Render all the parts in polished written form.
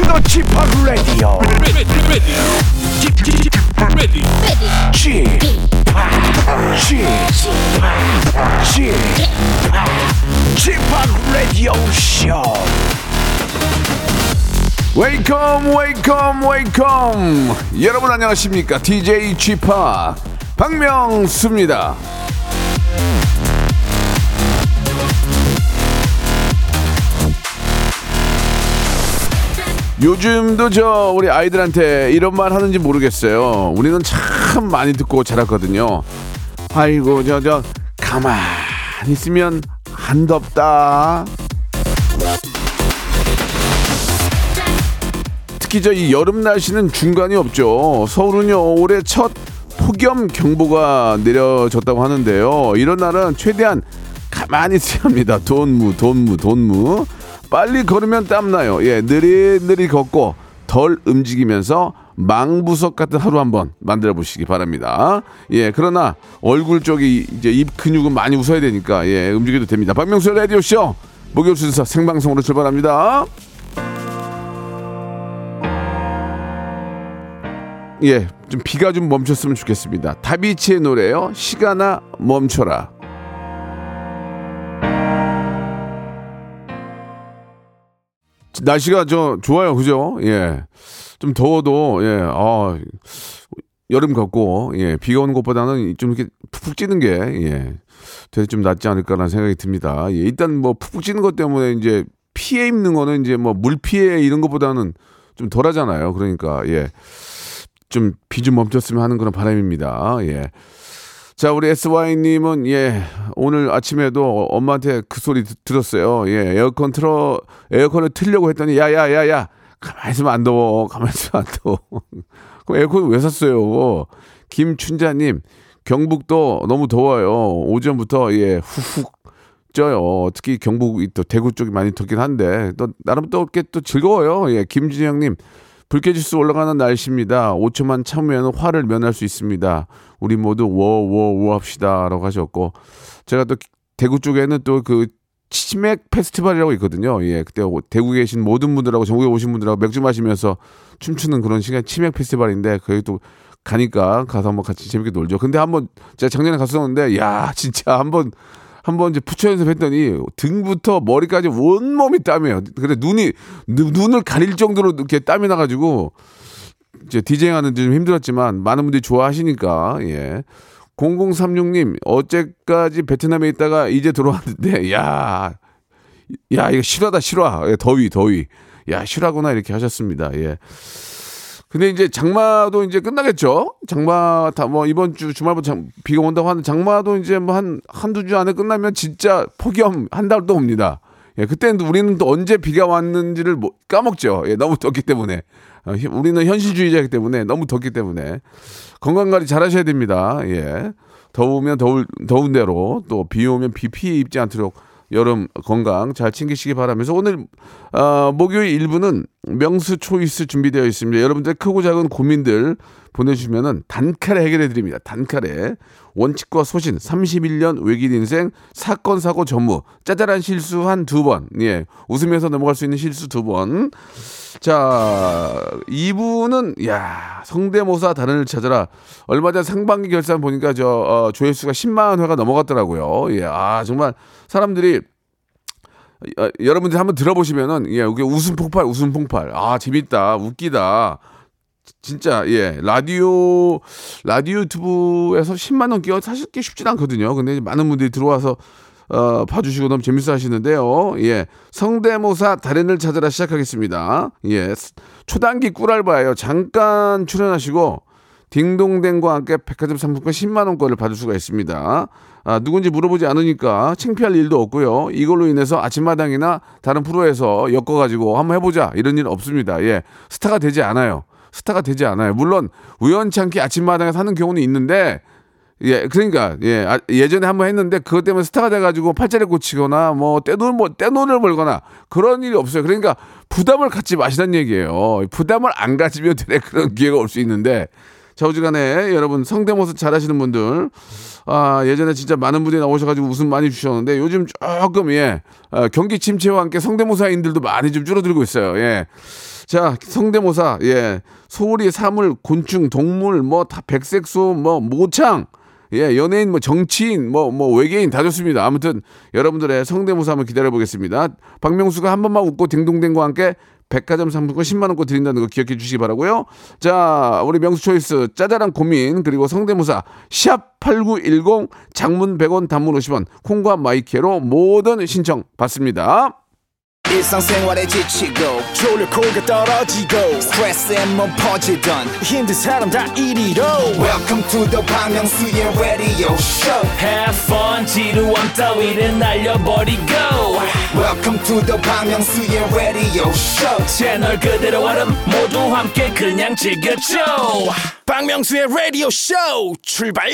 to the G 파 radio. G 파 radio show. Welcome, welcome, welcome. 여러분 안녕하십니까? DJ G 파 박명수입니다. 요즘도 우리 아이들한테 이런 말 하는지 모르겠어요. 우리는 참 많이 듣고 자랐거든요. 아이고, 가만히 있으면 안 덥다. 특히 이 여름 날씨는 중간이 없죠. 서울은요, 올해 첫 폭염 경보가 내려졌다고 하는데요. 이런 날은 최대한 가만히 있어야 합니다. 돈무. 빨리 걸으면 땀나요. 예, 느릿느릿 걷고 덜 움직이면서 망부석 같은 하루 한번 만들어 보시기 바랍니다. 예, 그러나 얼굴 쪽이 이제 입 근육은 많이 웃어야 되니까 예, 움직여도 됩니다. 박명수의 라디오쇼 목요일 순서 생방송으로 출발합니다. 예, 좀 비가 좀 멈췄으면 좋겠습니다. 다비치의 노래요. 시간아 멈춰라. 날씨가 좋아요, 그죠? 예, 좀 더워도 예, 여름 같고 예, 비가 오는 것보다는 좀 이렇게 푹푹 찌는 게 예, 되게 좀 낫지 않을까라는 생각이 듭니다. 예, 일단 푹푹 찌는 것 때문에 이제 피해 입는 거는 이제 물 피해 이런 것보다는 좀 덜하잖아요. 그러니까 예, 좀 비 좀 멈췄으면 하는 그런 바람입니다. 예. 자, 우리 SY님은, 예, 오늘 아침에도 엄마한테 그 소리 들었어요. 예, 에어컨을 틀려고 했더니, 야. 가만히 있으면 안 더워. 그럼 에어컨 왜 샀어요? 김춘자님, 경북도 너무 더워요. 오전부터, 예, 훅훅 쪄요. 특히 경북이 또 대구 쪽이 많이 덥긴 한데, 또, 나름 또 즐거워요. 예, 김진영님, 불쾌지수 올라가는 날씨입니다. 5초만 참으면 화를 면할 수 있습니다. 우리 모두 워워워 합시다 라고 하셨고, 제가 또 대구 쪽에는 또 그 치맥 페스티벌이라고 있거든요. 예, 그때 대구에 계신 모든 분들하고 전국에 오신 분들하고 맥주 마시면서 춤추는 그런 시간 치맥 페스티벌인데, 거기 또 가서 한번 같이 재밌게 놀죠. 근데 한번 제가 작년에 갔었는데, 야 진짜 한번 이제 부처 연습했더니 등부터 머리까지 온몸이 땀이에요. 그래 눈을 가릴 정도로 이렇게 땀이 나가지고 이제 디제잉 하는데 좀 힘들었지만 많은 분들이 좋아하시니까 예. 0036님 어제까지 베트남에 있다가 이제 들어왔는데 야 이거 실화다. 더위. 야 실화구나 이렇게 하셨습니다. 예. 근데 이제 장마도 이제 끝나겠죠? 장마 다 이번 주 주말부터 비가 온다고 하는 장마도 이제 한두 주 안에 끝나면 진짜 폭염 한 달 또 옵니다. 예, 그때는 우리는 또 언제 비가 왔는지를 까먹죠. 예, 너무 덥기 때문에. 우리는 현실주의자이기 때문에 너무 덥기 때문에 건강관리 잘 하셔야 됩니다. 예. 더우면 더운 대로 또 비 오면 비 피해 입지 않도록 여름 건강 잘 챙기시기 바라면서 오늘 목요일 1부는 명수 초이스 준비되어 있습니다. 여러분들 크고 작은 고민들 보내주시면 단칼에 해결해드립니다. 단칼에 원칙과 소신 31년 외길 인생 사건 사고 전무 짜잘한 실수 한 2번 예, 웃으면서 넘어갈 수 있는 실수 2번. 자 2부는 야 성대모사 단어를 찾아라. 얼마 전 상반기 결산 보니까 조회수가 10만 회가 넘어갔더라고요. 예, 아 정말 사람들이 여러분들 한번 들어보시면은 예, 웃음 폭발. 아 재밌다, 웃기다. 진짜 예 라디오 유튜브에서 10만 원 끼워 사실 꽤 쉽진 않거든요. 근데 많은 분들이 들어와서 봐주시고 너무 재밌어 하시는데요. 예 성대모사 달인을 찾아라 시작하겠습니다. 예 초단기 꿀알바예요. 잠깐 출연하시고 딩동댕과 함께 백화점 상품권 10만 원권을 받을 수가 있습니다. 아, 누군지 물어보지 않으니까 창피할 일도 없고요. 이걸로 인해서 아침마당이나 다른 프로에서 엮어가지고 한번 해보자 이런 일 없습니다. 예 스타가 되지 않아요. 물론 우연찮게 아침마당에 사는 경우는 있는데 예 그러니까 예 예전에 한번 했는데 그것 때문에 스타가 돼가지고 팔자를 고치거나 떼돈을 벌거나 그런 일이 없어요. 그러니까 부담을 갖지 마시란 얘기예요. 부담을 안 가지면 되네 그런 기회가 올 수 있는데 좌우지간에 여러분 성대모사 잘하시는 분들 아 예전에 진짜 많은 분들이 나오셔가지고 웃음 많이 주셨는데 요즘 조금 예 경기 침체와 함께 성대모사인들도 많이 좀 줄어들고 있어요. 예. 자, 성대모사. 예. 소리, 사물, 곤충, 동물, 뭐, 다 백색소, 뭐, 모창. 예, 연예인, 뭐, 정치인, 뭐, 외계인 다 좋습니다. 아무튼, 여러분들의 성대모사 한번 기다려보겠습니다. 박명수가 한 번만 웃고 딩동댕과 함께 백화점 상품권 10만원권 드린다는 거 기억해 주시기 바라고요. 자, 우리 명수 초이스 짜잘한 고민 그리고 성대모사 샵8910 장문 100원 단문 50원 콩과 마이케로 모든 신청 받습니다. 일상생활에 지치고 졸려 코가 떨어지고 스트레스에 몸 퍼지던 힘든 사람 다 이리로 Welcome to the 박명수의 radio show. Have fun 지루함 따위를 날려버리고 Welcome to the 박명수의 radio show. 채널 그대로 얼음 모두 함께 그냥 즐겨줘. 박명수의 radio show 출발.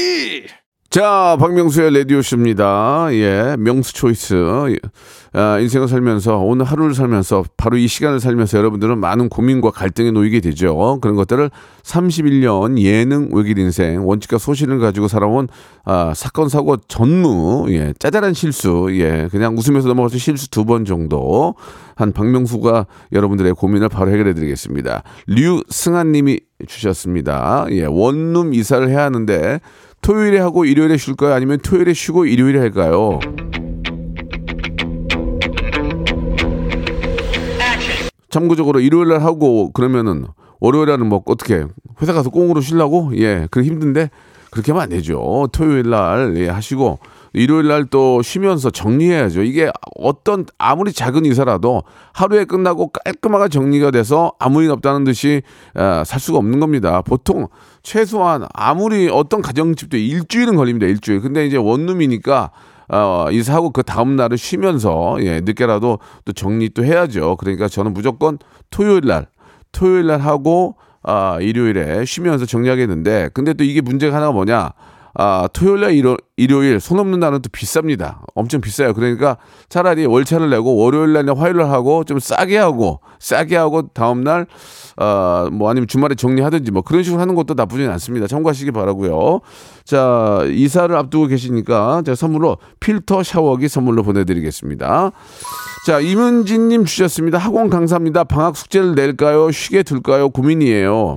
자, 박명수의 라디오쇼입니다. 예, 명수 초이스. 아, 인생을 살면서, 오늘 하루를 살면서, 바로 이 시간을 살면서 여러분들은 많은 고민과 갈등에 놓이게 되죠. 그런 것들을 31년 예능 외길 인생, 원칙과 소신을 가지고 살아온, 아, 사건, 사고, 전무, 예, 짜잘한 실수, 예, 그냥 웃으면서 넘어가서 실수 2번 정도 한 박명수가 여러분들의 고민을 바로 해결해 드리겠습니다. 류승한 님이 주셨습니다. 예, 원룸 이사를 해야 하는데, 토요일에 하고 일요일에 쉴까요? 아니면 토요일에 쉬고 일요일에 할까요? 참고적으로 일요일날 하고 그러면은 월요일날은 뭐 어떻게 회사 가서 꽁으로 쉬려고? 예, 그게 힘든데 그렇게 하면 안 되죠. 토요일날 예, 하시고 일요일날 또 쉬면서 정리해야죠. 이게 어떤 아무리 작은 이사라도 하루에 끝나고 깔끔하게 정리가 돼서 아무 일 없다는 듯이 살 수가 없는 겁니다. 보통 최소한 아무리 어떤 가정집도 일주일은 걸립니다. 일주일. 근데 이제 원룸이니까 이사하고 그 다음 날을 쉬면서 예, 늦게라도 또 정리 또 해야죠. 그러니까 저는 무조건 토요일날 하고 일요일에 쉬면서 정리하겠는데 근데 또 이게 문제가 하나가 뭐냐? 아, 토요일날 일요일 손 없는 날은 또 비쌉니다. 엄청 비싸요. 그러니까 차라리 월차를 내고 월요일날이나 화요일날 하고 좀 싸게 하고 다음날 뭐 아니면 주말에 정리하든지 뭐 그런 식으로 하는 것도 나쁘진 않습니다. 참고하시기 바라고요. 자, 이사를 앞두고 계시니까 제가 선물로 필터 샤워기 선물로 보내드리겠습니다. 자, 이문진님 주셨습니다. 학원 강사입니다. 방학 숙제를 낼까요? 쉬게 둘까요? 고민이에요.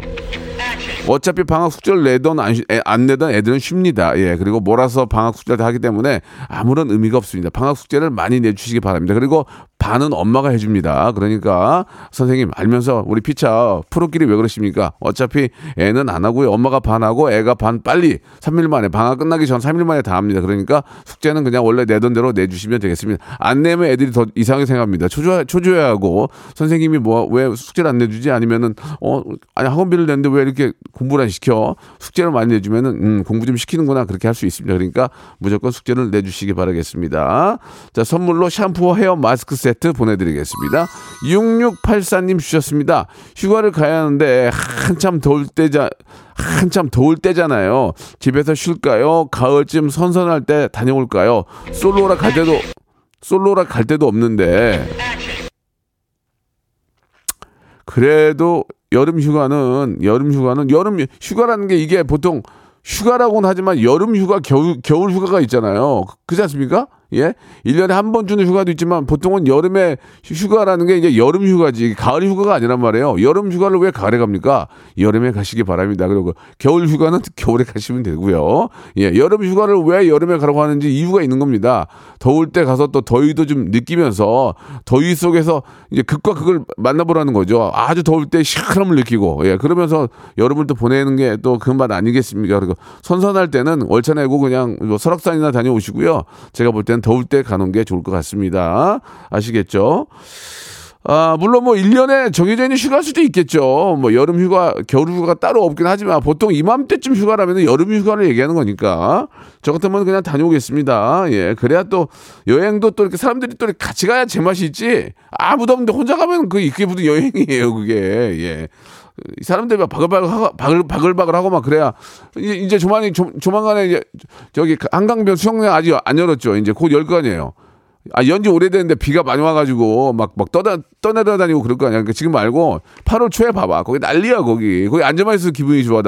어차피 방학 숙제를 내던 안 내던 애들은 쉽니다. 예, 그리고 몰아서 방학 숙제를 다 하기 때문에 아무런 의미가 없습니다. 방학 숙제를 많이 내주시기 바랍니다. 그리고 반은 엄마가 해줍니다. 그러니까 선생님 알면서 우리 피차 프로끼리 왜 그러십니까? 어차피 애는 안 하고요. 엄마가 반하고 애가 반 빨리 3일 만에 방학 끝나기 전 3일 만에 다 합니다. 그러니까 숙제는 그냥 원래 내던 대로 내주시면 되겠습니다. 안 내면 애들이 더 이상하게 생각합니다. 초조해야 하고 선생님이 뭐 왜 숙제를 안 내주지? 아니면은 아니 학원비를 냈는데 왜 이렇게 공부를 안 시켜 숙제를 많이 내주면은 공부 좀 시키는구나 그렇게 할 수 있습니다. 그러니까 무조건 숙제를 내주시기 바라겠습니다. 자, 선물로 샴푸와 헤어 마스크 세트 보내드리겠습니다. 6684님 주셨습니다. 휴가를 가야 하는데 한참 더울 때잖아요. 집에서 쉴까요? 가을쯤 선선할 때 다녀올까요? 솔로라 갈 데도 없는데 그래도 여름 휴가라는 게 이게 보통 휴가라고는 하지만 여름 휴가, 겨울 휴가가 있잖아요. 그렇지 않습니까? 예. 1년에 한 번 주는 휴가도 있지만 보통은 여름에 휴가라는 게 이제 여름 휴가지. 가을 휴가가 아니란 말이에요. 여름 휴가를 왜 가을에 갑니까? 여름에 가시기 바랍니다. 그리고 겨울 휴가는 겨울에 가시면 되고요. 예. 여름 휴가를 왜 여름에 가라고 하는지 이유가 있는 겁니다. 더울 때 가서 또 더위도 좀 느끼면서 더위 속에서 이제 극과 극을 만나보라는 거죠. 아주 더울 때 시원함을 느끼고 예. 그러면서 여름을 또 보내는 게 또 그 맛 아니겠습니까? 그리고 선선할 때는 월차 내고 그냥 뭐 설악산이나 다녀오시고요. 제가 볼 때는 더울 때 가는 게 좋을 것 같습니다. 아시겠죠? 아, 물론 뭐 1년에 정해져 있는 휴가일 수도 있겠죠. 뭐 여름 휴가, 겨울 휴가가 따로 없긴 하지만 보통 이맘때쯤 휴가라면 여름 휴가를 얘기하는 거니까 저 같으면 그냥 다녀오겠습니다. 예, 그래야 또 여행도 또 이렇게 사람들이 또 같이 가야 제맛이 있지. 아무도 없는데 혼자 가면 그게 무슨 여행이에요, 그게. 예. 사람들이 막 바글바글 하고 막 그래야 이제 조만간에 이제 저기 한강변 수영장 아직 안 열었죠. 이제 곧 열 거 아니에요. 아, 연지 오래됐는데 비가 많이 와가지고 막 떠내려다니고 그럴 거 아니야. 그러니까 지금 말고 8월 초에 봐봐. 거기 난리야 거기. 거기 앉아만 있어도 기분이 좋아.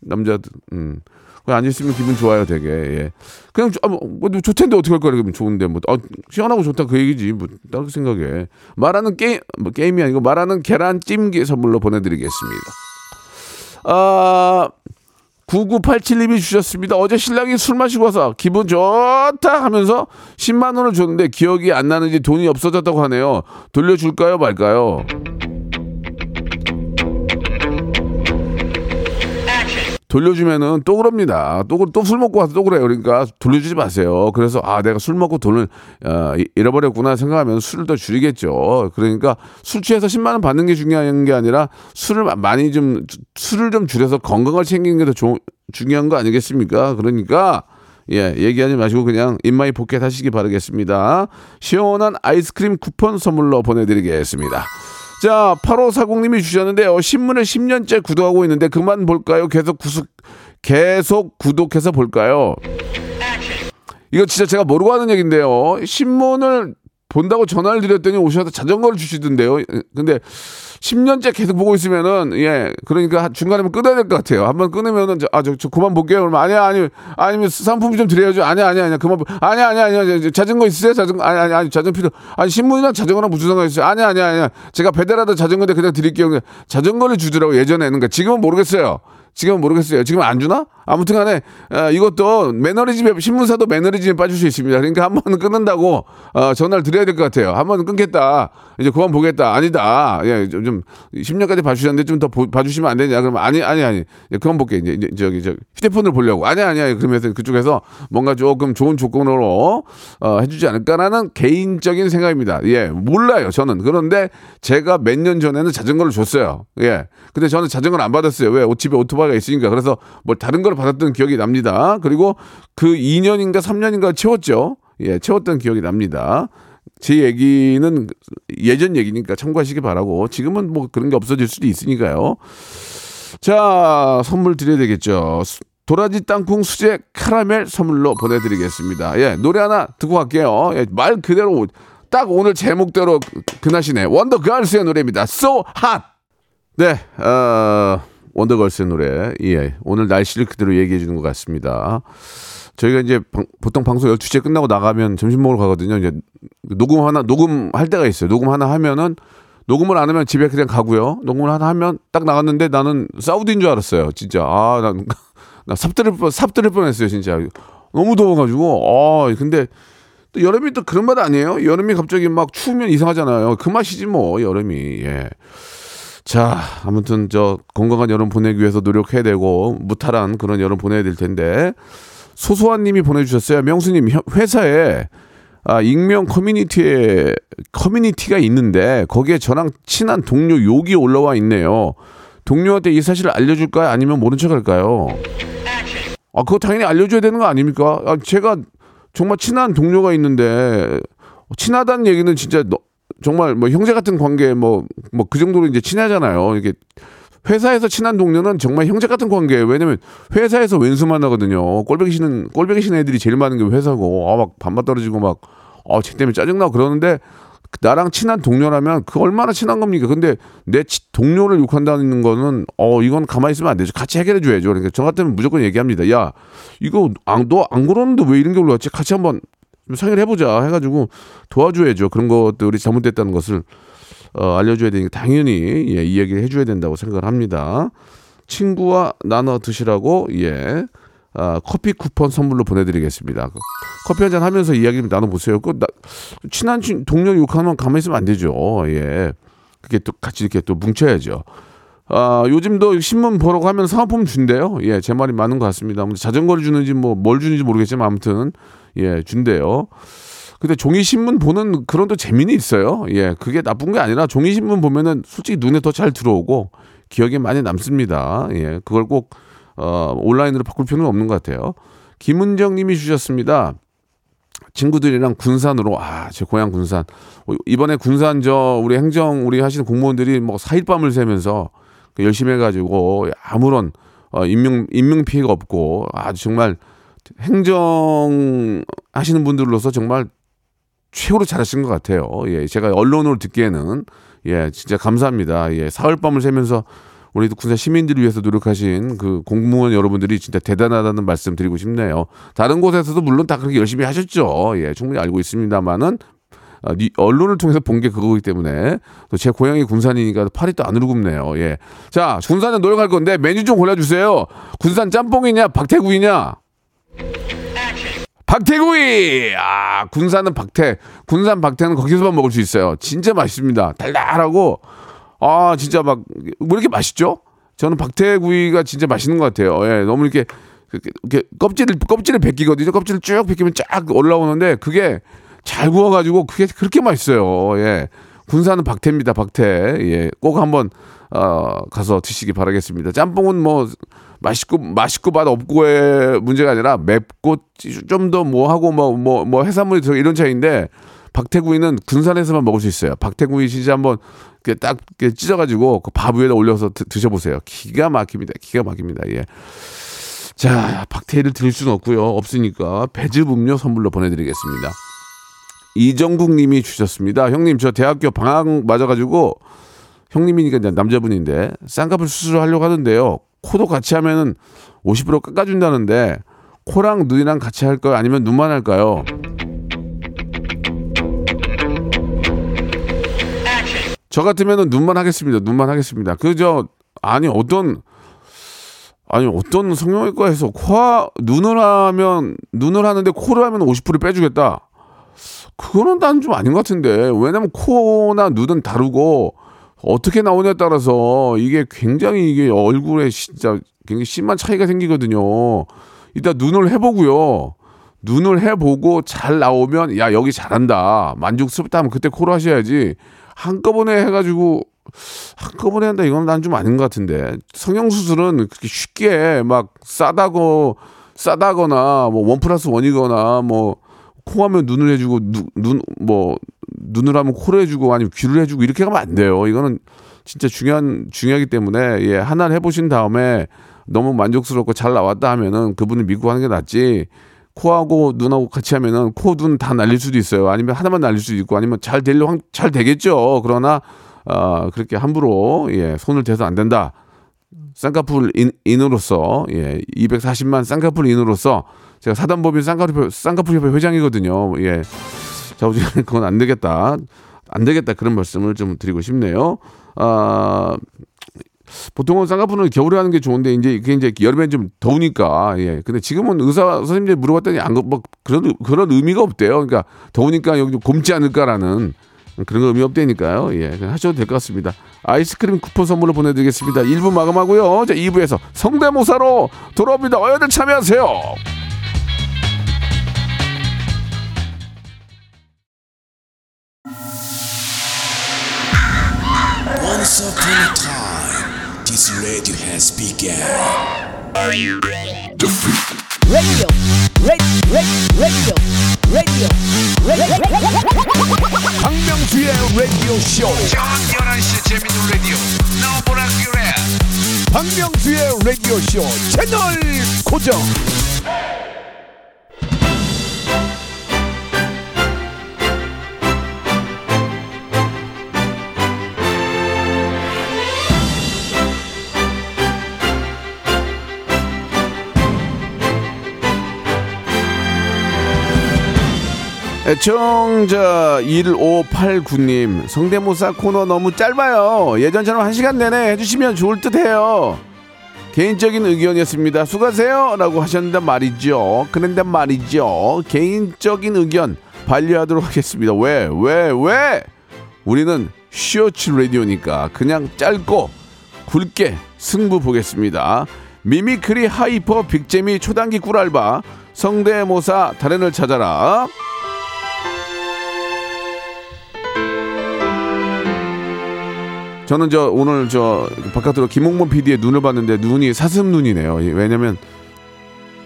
남자들. 그냥 앉아있으면 기분 좋아요, 되게. 예. 그냥, 뭐, 좋텐데 어떻게 할 거야, 그러면 좋은데. 뭐, 시원하고 좋다, 그 얘기지. 뭐, 다른 생각에. 말하는 게임, 뭐, 게임이 아니고 말하는 계란찜기 선물로 보내드리겠습니다. 9987님이 주셨습니다. 어제 신랑이 술 마시고 와서 기분 좋다 하면서 10만 원을 줬는데 기억이 안 나는지 돈이 없어졌다고 하네요. 돌려줄까요, 말까요? 돌려주면은 또 그럽니다. 또 술 먹고 와서 또 그래요. 그러니까 돌려주지 마세요. 그래서 아, 내가 술 먹고 돈을 잃어버렸구나 생각하면 술을 더 줄이겠죠. 그러니까 술 취해서 10만 원 받는 게 중요한 게 아니라 술을 좀 줄여서 건강을 챙기는 게 더 중요한 거 아니겠습니까? 그러니까 예, 얘기하지 마시고 그냥 인마이 포켓 하시기 바라겠습니다. 시원한 아이스크림 쿠폰 선물로 보내드리겠습니다. 자, 8540님이 주셨는데요. 신문을 10년째 구독하고 있는데 그만 볼까요? 계속 구독해서 볼까요? 이거 진짜 제가 모르고 하는 얘기인데요. 신문을 본다고 전화를 드렸더니 오셔서 자전거를 주시던데요. 근데 10년째 계속 보고 있으면은, 예, 그러니까 중간에 한번 끊어야 될 것 같아요. 한번 끊으면은, 저 그만 볼게요. 그러면, 아니면 상품 좀 드려야죠. 아니야. 자전거 있으세요? 자전거, 자전거 필요. 아니, 신문이랑 자전거랑 무슨 상관이 있어요? 아니야. 제가 배달하다 자전거인데 그냥 드릴게요. 그냥 자전거를 주더라고, 예전에는. 그러니까 지금은 모르겠어요. 지금 안 주나? 아무튼 간에, 이것도 매너리즘에, 신문사도 매너리즘에 빠질 수 있습니다. 그러니까 한번 끊는다고, 전화를 드려야 될 것 같아요. 한번 끊겠다. 이제 그만 보겠다. 아니다. 예, 좀 10년까지 봐주셨는데 좀 더 봐주시면 안 되냐? 그러면 아니. 예, 그만 볼게. 이제 저기, 휴대폰을 보려고. 아니야. 그러면서 그쪽에서 뭔가 조금 좋은 조건으로, 해주지 않을까라는 개인적인 생각입니다. 예, 몰라요, 저는. 그런데 제가 몇 년 전에는 자전거를 줬어요. 예. 근데 저는 자전거를 안 받았어요. 왜? 집에 오토바이가 있으니까. 그래서 뭘 다른 걸 받았던 기억이 납니다. 그리고 그 2년인가 3년인가 채웠죠. 예, 채웠던 기억이 납니다. 제 얘기는 예전 얘기니까 참고하시기 바라고, 지금은 뭐 그런 게 없어질 수도 있으니까요. 자, 선물 드려야 되겠죠. 도라지 땅콩 수제 카라멜 선물로 보내드리겠습니다. 예, 노래 하나 듣고 갈게요. 예, 말 그대로 딱 오늘 제목대로 그나시네. 원더걸스의 노래입니다. So hot. 네, 원더걸스의 노래. 예, 오늘 날씨를 그대로 얘기해 주는 것 같습니다. 저희가 이제 보통 방송 12시에 끝나고 나가면 점심 먹으러 가거든요. 이제 녹음할 때가 있어요. 녹음 하나 하면은, 녹음을 안 하면 집에 그냥 가고요. 녹음을 하나 하면 딱 나갔는데 나는 사우디인 줄 알았어요. 진짜. 아, 나 삽들을 뻔했어요. 진짜. 너무 더워가지고. 아, 근데 또 여름이 또 그런 맛 아니에요? 여름이 갑자기 막 추우면 이상하잖아요. 그 맛이지 뭐, 여름이. 예. 자, 아무튼 건강한 여름 보내기 위해서 노력해야 되고, 무탈한 그런 여름 보내야 될 텐데. 소소한 님이 보내주셨어요. 명수님, 회사에 익명 커뮤니티가 있는데 거기에 저랑 친한 동료 욕이 올라와 있네요. 동료한테 이 사실을 알려줄까요? 아니면 모른 척 할까요? 아, 그거 당연히 알려줘야 되는 거 아닙니까? 아, 제가 정말 친한 동료가 있는데, 친하다는 얘기는 진짜 정말 뭐 형제 같은 관계 뭐 그 정도로 이제 친하잖아요. 이게 회사에서 친한 동료는 정말 형제 같은 관계예요. 왜냐면 회사에서 왼수만 하거든요. 꼴배기 싫은 애들이 제일 많은 게 회사고, 막 반반 떨어지고 쟤 때문에 짜증나고 그러는데, 나랑 친한 동료라면 그 얼마나 친한 겁니까? 근데 내 동료를 욕한다는 거는 이건 가만히 있으면 안 되죠. 같이 해결해 줘야죠. 그러니까 저 같으면 무조건 얘기합니다. 야, 이거 너 안 그러는데 왜 이런 게 올라왔지? 같이 한번 상의를 해보자 해가지고 도와줘야죠. 그런 것들이 잘못됐다는 것을 알려줘야 되니까 당연히, 예, 이 얘기를 해줘야 된다고 생각을 합니다. 친구와 나눠 드시라고, 예, 커피 쿠폰 선물로 보내드리겠습니다. 커피 한잔 하면서 이야기 좀 나눠보세요. 친한 동료 욕하면 가만히 있으면 안 되죠. 예, 그게 또 같이 이렇게 또 뭉쳐야죠. 요즘도 신문 보러 가면 사은품 준대요. 예, 제 말이 맞는 것 같습니다. 자전거를 주는지 뭘 주는지 모르겠지만 아무튼, 예, 준대요. 근데 종이신문 보는 그런 또 재미는 있어요. 예, 그게 나쁜 게 아니라 종이신문 보면은 솔직히 눈에 더 잘 들어오고 기억에 많이 남습니다. 예, 그걸 꼭, 온라인으로 바꿀 필요는 없는 것 같아요. 김은정 님이 주셨습니다. 친구들이랑 군산으로, 제 고향 군산. 이번에 군산 우리 행정, 우리 하시는 공무원들이 4일밤을 새면서 열심히 해가지고 아무런 인명 피해가 없고, 아주 정말 행정 하시는 분들로서 정말 최고로 잘하신 것 같아요. 예, 제가 언론으로 듣기에는, 예, 진짜 감사합니다. 예, 사흘밤을 새면서 우리도 군산 시민들을 위해서 노력하신 그 공무원 여러분들이 진짜 대단하다는 말씀 드리고 싶네요. 다른 곳에서도 물론 다 그렇게 열심히 하셨죠. 예, 충분히 알고 있습니다만은 언론을 통해서 본 게 그거기 때문에 또 제 고향이 군산이니까 팔이 또 안으로 굽네요. 예, 자 군산에 놀러 갈 건데 메뉴 좀 골라주세요. 군산 짬뽕이냐 박태구이냐? 박태구이! 아, 군산은 박태. 군산 박태는 거기서만 먹을 수 있어요. 진짜 맛있습니다. 달달하고, 아, 진짜 막, 왜 이렇게 맛있죠? 저는 박태구이가 진짜 맛있는 것 같아요. 예, 너무 이렇게 껍질을 벗기거든요. 껍질을 쭉 벗기면 쫙 올라오는데, 그게 잘 구워가지고, 그게 그렇게 맛있어요. 예. 군산은 박태입니다, 박태. 예, 꼭 한번, 가서 드시기 바라겠습니다. 짬뽕은 뭐, 맛있고 맛없고의 문제가 아니라 맵고 좀 더 뭐하고 뭐 해산물이 들어가 이런 차이인데 박태구이는 군산에서만 먹을 수 있어요. 박태구이 진짜 한번 딱 찢어가지고 그 밥 위에다 올려서 드셔보세요. 기가 막힙니다. 기가 막힙니다. 예. 자, 박태를 드릴 수는 없으니까 배즙 음료 선물로 보내드리겠습니다. 이정국 님이 주셨습니다. 형님, 저 대학교 방학 맞아가지고 형님이니까 남자분인데 쌍꺼풀 수술하려고 하던데요. 코도 같이 하면은 50% 깎아준다는데 코랑 눈이랑 같이 할까요? 아니면 눈만 할까요? 저 같으면은 눈만 하겠습니다. 어떤 성형외과에서 눈을 하는데 코를 하면 50% 빼주겠다. 그거는 난 좀 아닌 것 같은데, 왜냐면 코나 눈은 다르고. 어떻게 나오냐에 따라서 이게 얼굴에 진짜 굉장히 심한 차이가 생기거든요. 이따 눈을 해보고 잘 나오면 야 여기 잘한다 만족스럽다 하면 그때 코로 하셔야지 한꺼번에 해가지고 한꺼번에 한다 이건 난 좀 아닌 것 같은데, 성형수술은 그렇게 쉽게 막 싸다거나 뭐 1+1이거나 뭐 코하면 눈을 해주고 눈을 하면 코를 해주고 아니면 귀를 해주고 이렇게 하면 안 돼요. 이거는 진짜 중요하기 때문에 예, 하나를 해보신 다음에 너무 만족스럽고 잘 나왔다 하면은 그분을 믿고 하는 게 낫지, 코하고 눈하고 같이 하면은 코 눈 다 날릴 수도 있어요. 아니면 하나만 날릴 수도 있고 아니면 잘 되겠죠. 그러나 그렇게 함부로 예, 손을 대서 안 된다. 쌍꺼풀인으로서 예, 240만 쌍꺼풀인으로서 제가 사단법인 쌍꺼풀협회 회장이거든요. 예, 자우지간 그건 안 되겠다 그런 말씀을 좀 드리고 싶네요. 보통은 쌍꺼풀은 겨울에 하는 게 좋은데 이제 여름엔 좀 더우니까 예. 근데 지금은 의사 선생님들 물어봤더니 그런 의미가 없대요. 그러니까 더우니까 여기 좀 곰지 않을까라는. 그런 거 의미 없다니까요. 예, 하셔도 될 것 같습니다. 아이스크림 쿠폰 선물로 보내드리겠습니다. 1부 마감하고요. 자, 2부에서 성대모사로 돌아옵니다. 어여들 참여하세요. Once upon a time, this radio has begun. Are you ready? Radio. 박명수의 라디오 쇼. 저녁 11시 재밌는 라디오. 너보라 그래. 박명수의 라디오 쇼 채널 고정. 애청자 1589님, 성대모사 코너 너무 짧아요. 예전처럼 1시간 내내 해주시면 좋을 듯해요. 개인적인 의견이었습니다. 수고하세요 라고 하셨는데 말이죠. 개인적인 의견 반려하도록 하겠습니다. 왜? 우리는 쇼츠 라디오니까 그냥 짧고 굵게 승부 보겠습니다. 미미크리 하이퍼 빅재미 초단기 꿀알바 성대모사 달인을 찾아라. 저는 오늘 바깥으로 김홍범 PD의 눈을 봤는데 눈이 사슴 눈이네요. 예, 왜냐면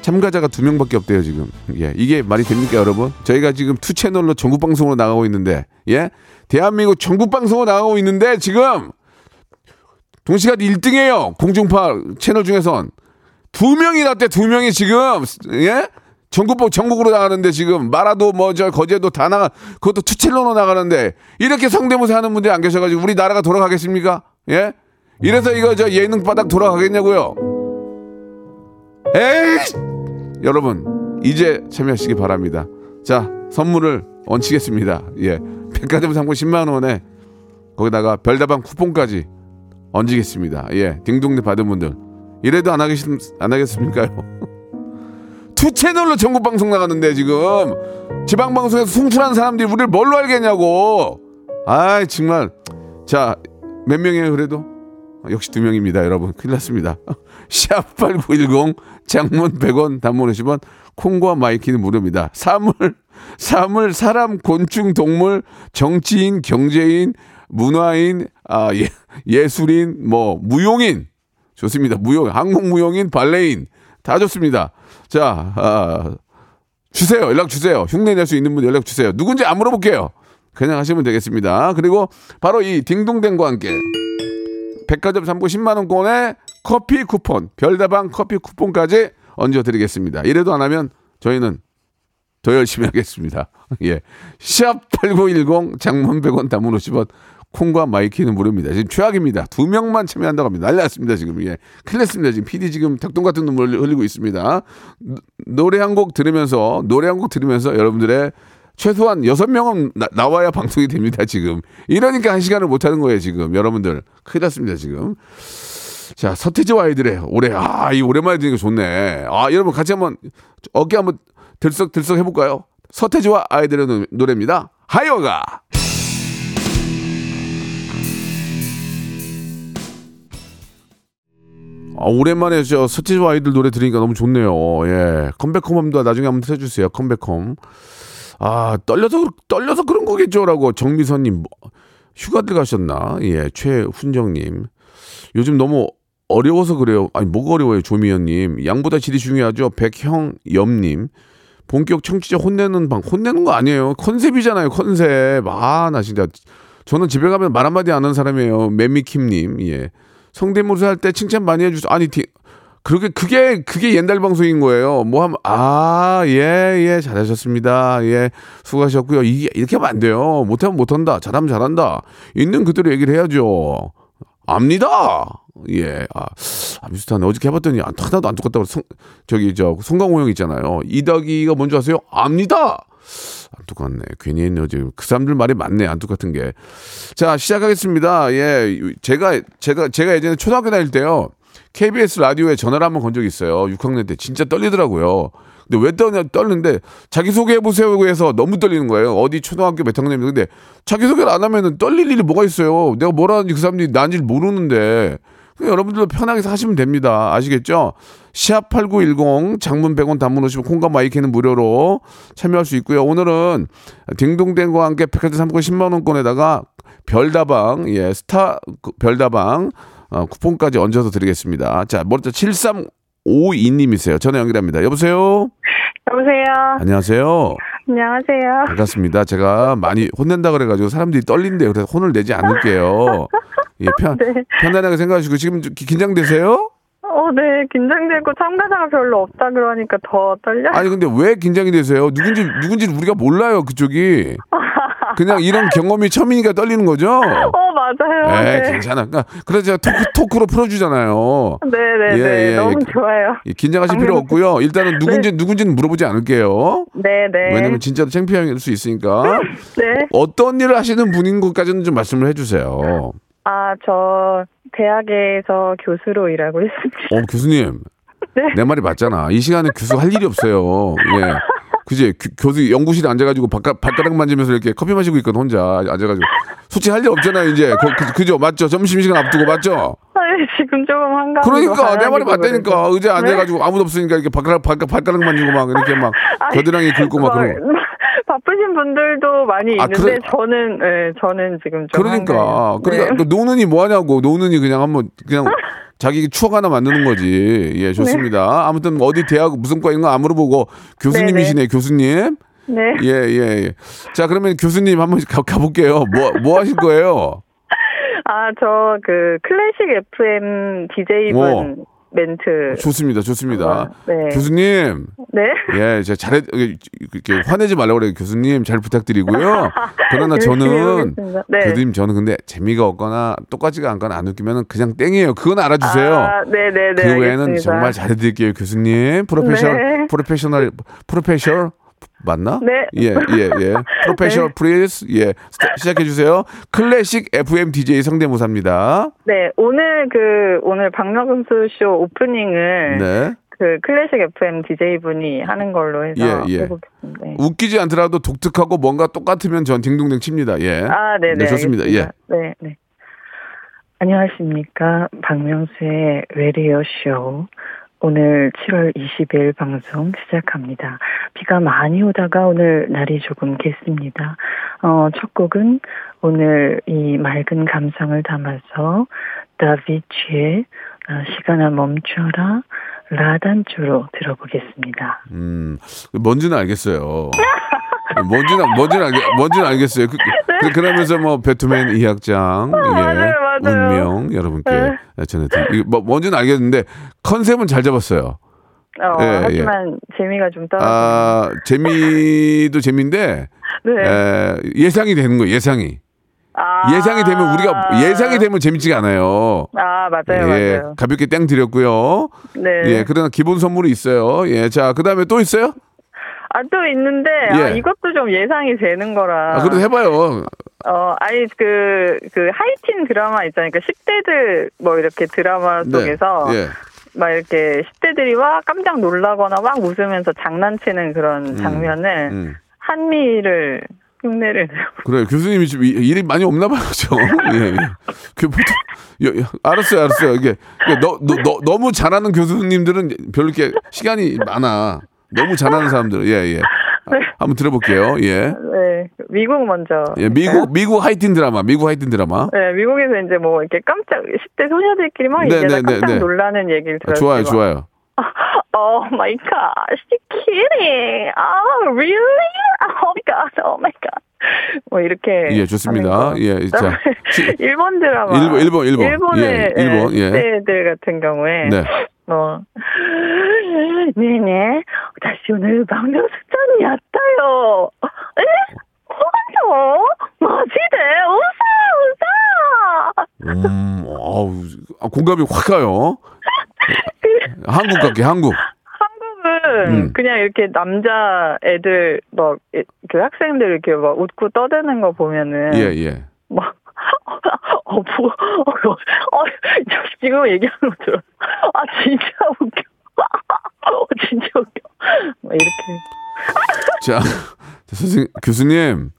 참가자가 2명밖에 없대요 지금. 예, 이게 말이 됩니까 여러분? 저희가 지금 2채널로 전국 방송으로 나가고 있는데, 예, 대한민국 전국 방송으로 나가고 있는데 지금 동시간 1등이에요. 공중파 채널 중에선 2명이 났대. 2명이 지금 예. 전국으로 나가는데 지금 마라도 거제도 다 나가, 그것도 2채널로 나가는데 이렇게 성대모사 하는 분들이 안 계셔가지고 우리 나라가 돌아가겠습니까? 예? 이래서 이거 저 예능 바닥 돌아가겠냐고요. 에이, 여러분 이제 참여하시기 바랍니다. 자, 선물을 얹히겠습니다. 예, 백화점 상품 10만원에 거기다가 별다방 쿠폰까지 얹히겠습니다. 예, 딩동대 받은 분들 이래도 안 하겠습니까요? 두 채널로 전국 방송 나가는데 지금 지방 방송에서 송출하는 사람들이 우리를 뭘로 알겠냐고. 아, 정말. 자, 몇 명이에요 그래도? 역시 2명입니다 여러분. 큰일 났습니다. 샵8910 장문 100원 단문 50원 콩과 마이키는 무료입니다. 사물 사람 곤충 동물 정치인 경제인 문화인 예술인 뭐 무용인 좋습니다. 한국 무용인 발레인 다 좋습니다. 자, 주세요. 연락 주세요. 흉내 낼 수 있는 분 연락 주세요. 누군지 안 물어볼게요. 그냥 하시면 되겠습니다. 그리고 바로 이 딩동댕과 함께 백화점 상품 10만원권에 커피 쿠폰, 별다방 커피 쿠폰까지 얹어드리겠습니다. 이래도 안 하면 저희는 더 열심히 하겠습니다. 예, 샵8910 장문 100원 단문 50원 콩과 마이키는 무료입니다. 지금 최악입니다. 2명만 참여한다고 합니다. 난리 났습니다 지금. 예, 큰일 났습니다. 지금 PD 지금 닭똥 같은 눈물 흘리고 있습니다. 노래 한 곡 들으면서 여러분들의 최소한 6명은 나와야 방송이 됩니다 지금. 이러니까 1시간을 못하는 거예요 지금. 여러분들 큰일 났습니다 지금. 자, 서태지와 아이들의 올해, 이 오랜만에 들으니까 좋네. 여러분 같이 한번 어깨 한번 들썩들썩 해볼까요? 서태지와 아이들의 노래입니다. 하여가 오랜만에 저 서태지와 아이들 노래 들으니까 너무 좋네요. 예, 컴백홈도 나중에 한번 틀어주세요. 컴백홈. 떨려서 그런 거겠죠라고 정미선님, 휴가들 가셨나? 예, 최훈정님, 요즘 너무 어려워서 그래요. 아니, 뭐가 어려워요, 조미연님. 양보다 질이 중요하죠. 백형엽님, 본격 청취자 혼내는 거 아니에요. 컨셉이잖아요, 컨셉. 나 진짜 저는 집에 가면 말 한마디 안 하는 사람이에요. 매미킴님, 예, 성대모사 할 때 칭찬 많이 해주세요. 아니, 그게 옛날 방송인 거예요. 뭐 하면, 예, 잘하셨습니다. 예, 수고하셨고요. 이렇게 하면 안 돼요. 못하면 못한다. 잘하면 잘한다. 있는 그대로 얘기를 해야죠. 압니다! 예, 비슷하네. 어저께 해봤더니 하나도 안 똑같다고. 송강호 형 있잖아요. 이덕이가 뭔지 아세요? 압니다! 안 똑같네. 괜히 했네요. 지금 그 사람들 말이 많네. 안 똑같은 게. 자, 시작하겠습니다. 예, 제가 예전에 초등학교 다닐 때요. KBS 라디오에 전화를 한번 건 적이 있어요. 6학년 때 진짜 떨리더라고요. 근데 왜 떨냐, 떨는데 자기소개해보세요 해서 너무 떨리는 거예요. 어디 초등학교 몇 학년인데. 근데 자기소개를 안 하면 떨릴 일이 뭐가 있어요. 내가 뭐라는지 그 사람들이 난지 모르는데. 여러분들도 편하게 하시면 됩니다. 아시겠죠? 샵8910 장문 100원 단문 50원 콩과 마이크는 무료로 참여할 수 있고요. 오늘은 딩동댕과 함께 백화점 상품권 10만원권에다가 별다방, 예, 스타 별다방 쿠폰까지 얹어서 드리겠습니다. 자, 먼저 7352님이세요. 전화 연결합니다. 여보세요. 안녕하세요. 반갑습니다. 제가 많이 혼낸다 그래가지고 사람들이 떨린대요. 그래서 혼을 내지 않을게요. 예, 네. 편안하게 생각하시고. 지금 긴장되세요? 네, 긴장되고 참가자가 별로 없다 그러니까 더 떨려. 아니, 근데 왜 긴장이 되세요? 누군지 우리가 몰라요 그쪽이. 그냥 이런 경험이 처음이니까 떨리는 거죠? 맞아요. 네, 괜찮아. 그래서 제가 토크로 풀어주잖아요. 네네네. 예. 너무 좋아요. 긴장하실 필요 없고요. 일단은 누군지는 물어보지 않을게요. 네네. 왜냐면 진짜로 창피할 수 있으니까. 네. 어떤 일을 하시는 분인 것까지는 좀 말씀을 해주세요. 저 대학에서 교수로 일하고 있습니다. 교수님. 네. 내 말이 맞잖아. 이 시간에 교수 할 일이 없어요. 예. 그지? 교수 연구실에 앉아가지고 발가락 만지면서 이렇게 커피 마시고 있거든. 혼자 앉아가지고. 솔직히 할 일 없잖아요 이제. 그죠? 맞죠? 점심시간 앞두고 맞죠? 아니, 지금 조금 한가하고. 그러니까 내 말이 맞다니까. 의자에 앉아가지고 네? 아무도 없으니까 이렇게 발가락 만지고 막 이렇게 막 겨드랑이 긁고 막 그런. 바쁘신 분들도 많이 있는데 저는 지금 좀. 그러니까 노는이 뭐하냐고. 노는이 그냥 한번 그냥. 자기 추억 하나 만드는 거지. 예, 좋습니다. 네. 아무튼 어디 대학 무슨 과인 거 안 물어보고 교수님이시네. 네네. 교수님. 네. 예. 자, 그러면 교수님 한번 가볼게요. 뭐 하실 거예요? 저 클래식 FM DJ분 멘트. 좋습니다, 좋습니다. 네. 교수님. 네. 예, 제가 잘해, 이렇게 화내지 말라고 그래요. 교수님, 잘 부탁드리고요. 그러나 저는, 네. 교수님, 저는 근데 재미가 없거나 똑같지가 않거나 안 웃기면 그냥 땡이에요. 그건 알아주세요. 아, 네네네. 그 외에는 알겠습니다. 정말 잘해드릴게요, 교수님. 프로페셔널. 맞나? 네. 예. 프로페셔널 네. 프리스. 예. 시작해주세요. 클래식 FM DJ 성대모사입니다. 네. 오늘 박명수 쇼 오프닝을. 네. 그 클래식 FM DJ 분이 하는 걸로 해서. 예. 해보겠습니다. 네. 웃기지 않더라도 독특하고 뭔가 똑같으면 전 딩동댕 칩니다. 예. 아, 네네. 네. 좋습니다. 알겠습니다. 예. 네. 안녕하십니까. 박명수의 라디오 쇼. 오늘 7월 20일 방송 시작합니다. 비가 많이 오다가 오늘 날이 조금 갰습니다. 첫 곡은 오늘 이 맑은 감성을 담아서 다비치의 시간아 멈춰라 라단주로 들어보겠습니다. 뭔지는 알겠어요. 뭔지는 알겠어요. 그러면서 뭐 배트맨 이학장, 예, 운명 여러분께 전해드립니다. 뭔지는 알겠는데 컨셉은 잘 잡았어요. 예, 하지만 예. 재미가 좀 떨어져. 아, 재미도 재미인데 네. 예상이 되는 거예요. 예상이. 아~ 예상이 되면 재밌지가 않아요. 아, 맞아요. 예, 맞아요. 가볍게 땡 드렸고요. 네. 예, 그러나 기본 선물이 있어요. 예, 자, 그다음에 또 있어요? 아, 또 있는데 예. 아, 이것도 좀 예상이 되는 거라. 아, 그래도 해봐요. 아니 그 하이틴 드라마 있잖아요. 그러니까 10대들 뭐 이렇게 드라마 속에서 네. 예. 막 이렇게 10대들이 막 깜짝 놀라거나 막 웃으면서 장난치는 그런 장면을 한미를 흉내를 그래 교수님이 지금 일이 많이 없나 봐요. 그죠? 예. 그 보통 알았어요. 이게 너 너무 잘하는 교수님들은 별로 이렇게 시간이 많아. 너무 잘하는 사람들. 예. 네. 한번 들어볼게요. 예. 네. 미국 먼저. 예, 미국 하이틴 드라마. 네, 미국에서 이제 뭐 이렇게 깜짝 10대 소녀들끼리 막 이제 깜짝 놀라는 얘기를 들었어요. 좋아요. Oh my gosh, you're kidding. Oh, really? Oh my god. Oh my god. 뭐 이렇게 예, 좋습니다. 예. 자. 일본 드라마. 일본의 시대들 같은 경우에 네. 네네. 다시 오늘 박명수짱이 왔어요. 에? 뭐죠? 마지대 웃어. 아우 공감이 확 가요. 한국 같게 한국. 그냥 이렇게 남자 애들 막 그 학생들 이렇게 막 웃고 떠드는 거 보면은 예. 막 지금 얘기하는 거 들어. 아 진짜 웃겨. 진짜 웃겨. 막 이렇게. 자, 선생님 교수님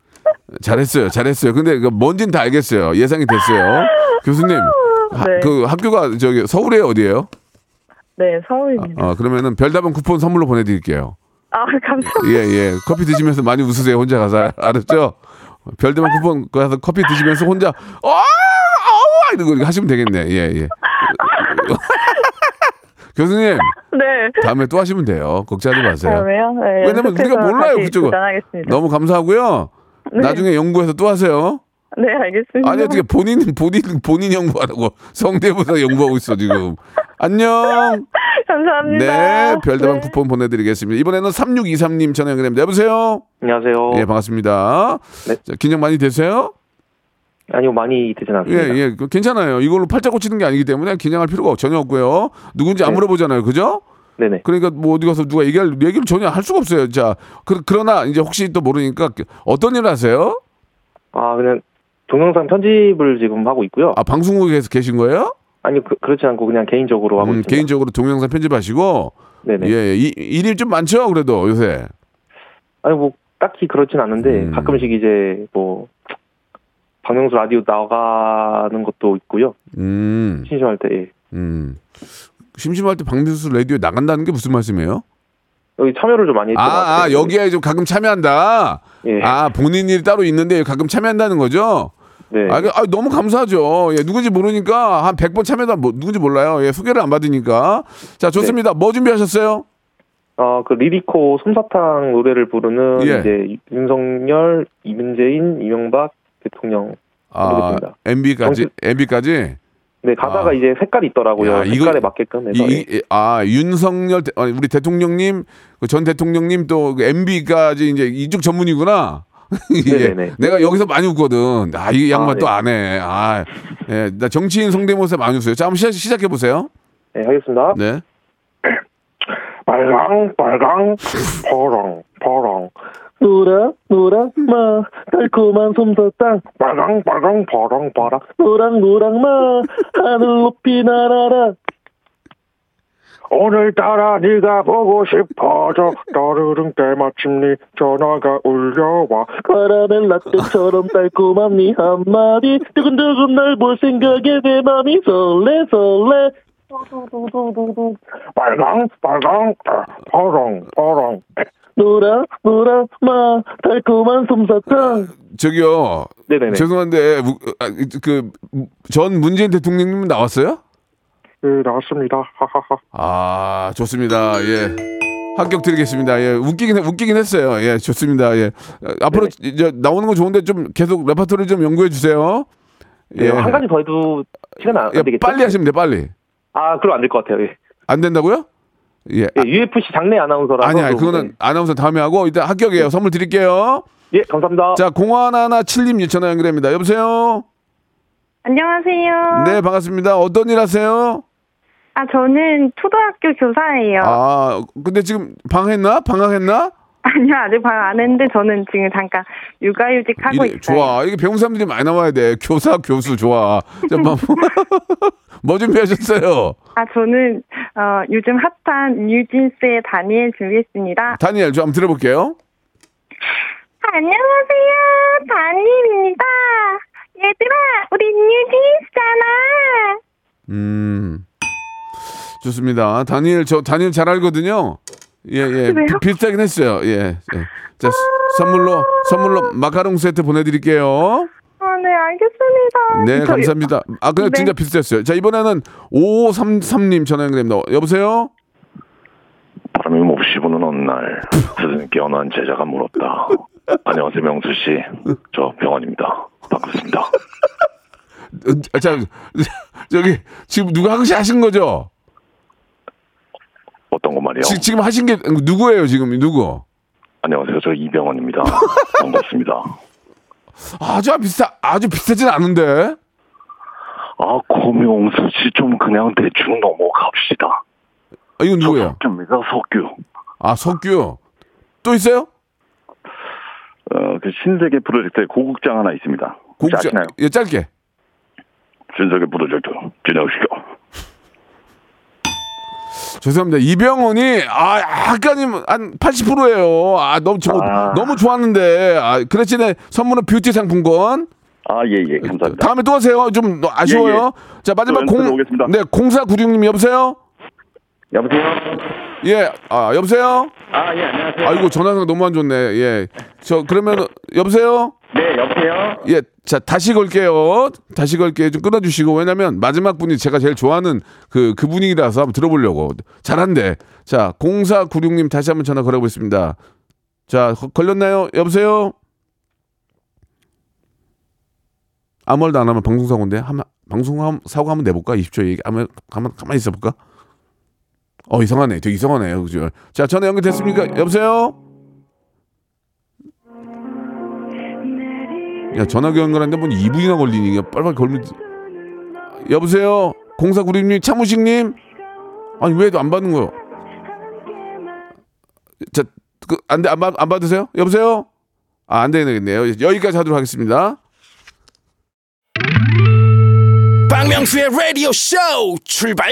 잘했어요. 근데 뭔진 다 알겠어요. 예상이 됐어요. 교수님 네. 그 학교가 저기 서울에 어디예요? 네, 서울입니다. 그러면은 별다방 쿠폰 선물로 보내드릴게요. 아, 감사합니다. 예. 커피 드시면서 많이 웃으세요. 혼자 가서 알았죠? 별다방 쿠폰 가서 커피 드시면서 혼자 이러고 하시면 되겠네. 예. 교수님. 네. 다음에 또 하시면 돼요. 걱정하지 마세요. 다음에요? 네, 왜냐면 우리가 몰라요 그쪽은. 너무 감사하고요. 네. 나중에 연구해서 또 하세요. 네, 알겠습니다. 아니, 어떻게 본인 연구하라고 성대모사 연구하고 있어, 지금. 안녕. 감사합니다. 네, 별다방 쿠폰 보내드리겠습니다. 이번에는 3623님 전화 연결됩니다. 여보세요? 안녕하세요. 예, 반갑습니다. 네. 자, 긴장 많이 되세요? 아니요, 많이 되진 않습니다. 예, 괜찮아요. 이걸로 팔자 고치는 게 아니기 때문에 긴장할 필요가 전혀 없고요. 누군지 안 물어보잖아요, 그죠? 네네. 그러니까 뭐 어디 가서 누가 얘기를 전혀 할 수가 없어요. 자, 그러나 이제 혹시 또 모르니까 어떤 일을 하세요? 아, 그냥. 동영상 편집을 지금 하고 있고요. 아, 방송국에서 계신 거예요? 아니, 그렇지 않고 그냥 개인적으로 하고 있습니다. 개인적으로 동영상 편집하시고? 네네. 예, 일이 좀 많죠, 그래도 요새? 아니, 뭐, 딱히 그렇진 않은데, 가끔씩 이제 뭐, 박명수 라디오 나가는 것도 있고요. 심심할 때, 예. 심심할 때 박명수 라디오에 나간다는 게 무슨 말씀이에요? 여기 참여를 좀 많이 했던 것 같아요. 여기에 좀 가끔 참여한다. 예. 아, 본인 일이 따로 있는데 가끔 참여한다는 거죠? 네. 아, 너무 감사하죠. 예, 누군지 모르니까 한 100번 참여도 누군지 몰라요. 예, 소개를 안 받으니까. 자, 좋습니다. 네. 뭐 준비하셨어요? 그 리리코 솜사탕 노래를 부르는 예. 이제 윤석열, 이문재인, 이명박 대통령. 아, MB까지? 네, 가사가 아. 이제 색깔이 있더라고요. 야, 색깔에 맞게끔 해서. 윤석열 우리 대통령님, 전 대통령님 또 MB까지 이제 이쪽 전문이구나. 예, 내가 여기서 많이 웃거든. 아, 이 양반 또 안 해. 아, 예, 나 정치인 성대모사 많이 웃어요. 자, 한번 시작해 보세요. 네, 하겠습니다. 네. 빨강, 파랑. 노랑, 마, 달콤한 솜사 땅. 빨강, 파랑. 노랑, 마, 하늘 높이 날아라. 오늘따라 네가 보고 싶어져. 따르릉 때마침 네 전화가 울려와. 카라멜 라떼처럼 달콤한 네 한마디. 두근두근 날 볼 생각에 내 맘이 설레. 빨강, 파랑. 노랑, 마, 달콤한 솜사탕. 저기요. 네네네. 죄송한데, 전 문재인 대통령님 나왔어요? 예, 나왔습니다. 하하하. 아, 좋습니다. 예. 합격 드리겠습니다. 예. 웃기긴 했어요. 예, 좋습니다. 예. 앞으로 네네. 이제 나오는 건 좋은데 좀 계속 레퍼토리 좀 연구해 주세요. 예. 네, 한 가지 더 해도 시간 안 되겠죠? 빨리 하시면 돼요, 빨리. 아, 그럼 안 될 것 같아요. 예. 안 된다고요? 예. 예, UFC 장내 아나운서라서. 아니야, 그거는 네. 아나운서 다음에 하고 일단 합격이에요. 네. 선물 드릴게요. 예, 감사합니다. 자, 0117님 유천화 연결됩니다. 여보세요. 안녕하세요. 네, 반갑습니다. 어떤 일 하세요? 아, 저는 초등학교 교사예요. 아, 근데 지금 방학했나? 아니요, 아직 방학 안 했는데 저는 지금 잠깐 육아휴직 하고 있어요. 좋아, 이게 배운 사람들이 많이 나와야 돼. 교사, 교수, 좋아. 뭐 준비하셨어요? 아, 저는 요즘 핫한 뉴진스의 다니엘 준비했습니다. 다니엘, 좀 한번 들어볼게요. 안녕하세요, 다니엘입니다. 얘들아, 우리 뉴진스잖아. 좋습니다. 다니엘, 저 다니엘 잘 알거든요. 예. 비슷하긴 했어요. 예. 자, 선물로 마카롱 세트 보내드릴게요. 아, 네, 알겠습니다. 네, 감사합니다. 아, 근데 네. 진짜 비슷했어요. 자, 이번에는 5533님 전화 연결됩니다. 여보세요? 바람이 몹시 부는 어느 날, 스승님께 어느 한 제자가 물었다. 안녕하세요, 명수씨. 저 병원입니다. 반갑습니다. 자, 저기, 지금 누가 항시 하신 거죠? 어떤 거 말이요? 지금 하신 게 누구예요? 지금 누구? 안녕하세요. 저 이병헌입니다. 반갑습니다. 아주 비슷하진 않은데. 아, 고명수 씨 좀 그냥 대충 넘어갑시다. 아, 이건 누구예요? 석규입니다. 석규. 아, 석규. 또 있어요? 그 신세계 프로젝트에 고국장 하나 있습니다. 고국장. 예, 짧게. 신세계 프로젝트 진행시켜. 죄송합니다. 이병헌이 약간 한 80%예요. 너무 좋았는데. 아, 그렇지네. 선물은 뷰티 상품권. 아, 예. 감사합니다. 다음에 또 하세요. 좀 아쉬워요. 예. 자, 마지막 0496님 여보세요? 여보세요? 예. 아, 여보세요? 아, 예, 안녕하세요. 아이고, 전화가 너무 안 좋네. 예. 저 그러면 여보세요? 네, 여보세요? 예. 자, 다시 걸게요. 좀 끊어주시고. 왜냐면 마지막 분이 제가 제일 좋아하는 그 분위기라서 한번 들어보려고. 잘한대. 자, 0496님 다시 한번 전화 걸어보겠습니다. 자, 걸렸나요? 여보세요? 아무 말도 안 하면 방송사고인데. 방송사고 한번 내볼까? 20초 얘기. 가만히 있어볼까? 이상하네. 되게 이상하네. 그죠? 자, 전화 연결됐습니까? 여보세요? 야, 전화기 연결하는데 뭐 2분이나 걸리니. 빨리 걸리지. 여보세요? 0496님, 차무식님? 아니, 왜 안 받는 거요? 자, 안 받으세요? 여보세요? 아, 안 되겠네요. 여기까지 하도록 하겠습니다. 박명수의 라디오 쇼 출발!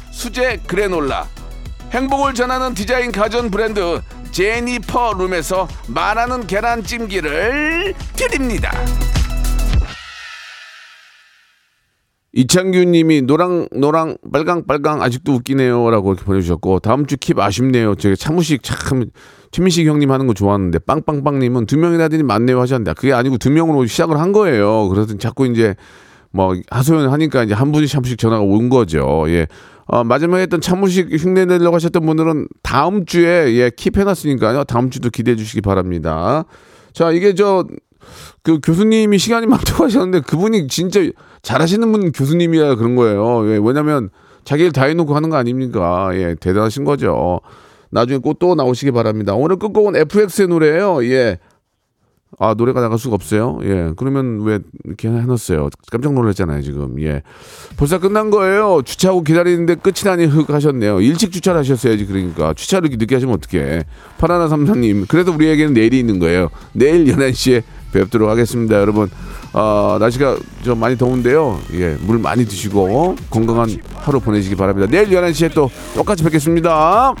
수제 그래놀라, 행복을 전하는 디자인 가전 브랜드 제니퍼 룸에서 말하는 계란찜기를 드립니다. 이창규님이 노랑 빨강 아직도 웃기네요라고 이렇게 보내주셨고, 다음 주 킵 아쉽네요. 저기 차무식 참 최민식 형님 하는 거 좋았는데, 빵빵빵님은 두 명이나 되니 많네요 하셨는데, 그게 아니고 두 명으로 시작을 한 거예요. 그래서 자꾸 이제 뭐 하소연을 하니까 이제 한 분이 차무식 전화가 온 거죠. 예. 마지막에 했던 차무식 흉내 내려고 하셨던 분들은 다음 주에 예 킵해놨으니까요. 다음 주도 기대해 주시기 바랍니다. 자, 이게 그 교수님이 시간이 많다고 하셨는데, 그분이 진짜 잘하시는 분 교수님이라 그런 거예요. 예, 왜냐하면 자기를 다 해놓고 하는 거 아닙니까? 예, 대단하신 거죠. 나중에 또 나오시기 바랍니다. 오늘 끝곡은 FX의 노래예요. 예, 아 노래가 나갈 수가 없어요. 예, 그러면 왜 이렇게 해놨어요? 깜짝 놀랐잖아요 지금. 예, 벌써 끝난 거예요. 주차하고 기다리는데 끝이 나니 흑 하셨네요. 일찍 주차를 하셨어야지. 그러니까 주차를 이렇게 늦게 하시면 어떡해. 파라나 삼사님, 그래도 우리에게는 내일이 있는 거예요. 내일 11시에 뵙도록 하겠습니다. 여러분, 날씨가 좀 많이 더운데요. 예, 물 많이 드시고 건강한 하루 보내시기 바랍니다. 내일 11시에 또 똑같이 뵙겠습니다.